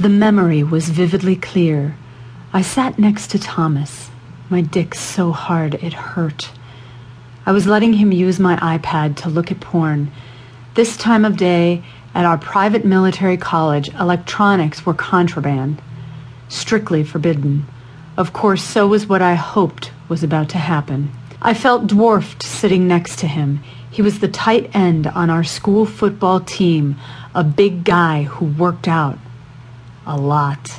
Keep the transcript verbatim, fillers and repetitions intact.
The memory was vividly clear. I sat next to Thomas, my dick so hard it hurt. I was letting him use my iPad to look at porn. This time of day, at our private military college, electronics were contraband, strictly forbidden. Of course, so was what I hoped was about to happen. I felt dwarfed sitting next to him. He was the tight end on our school football team, a big guy who worked out a lot.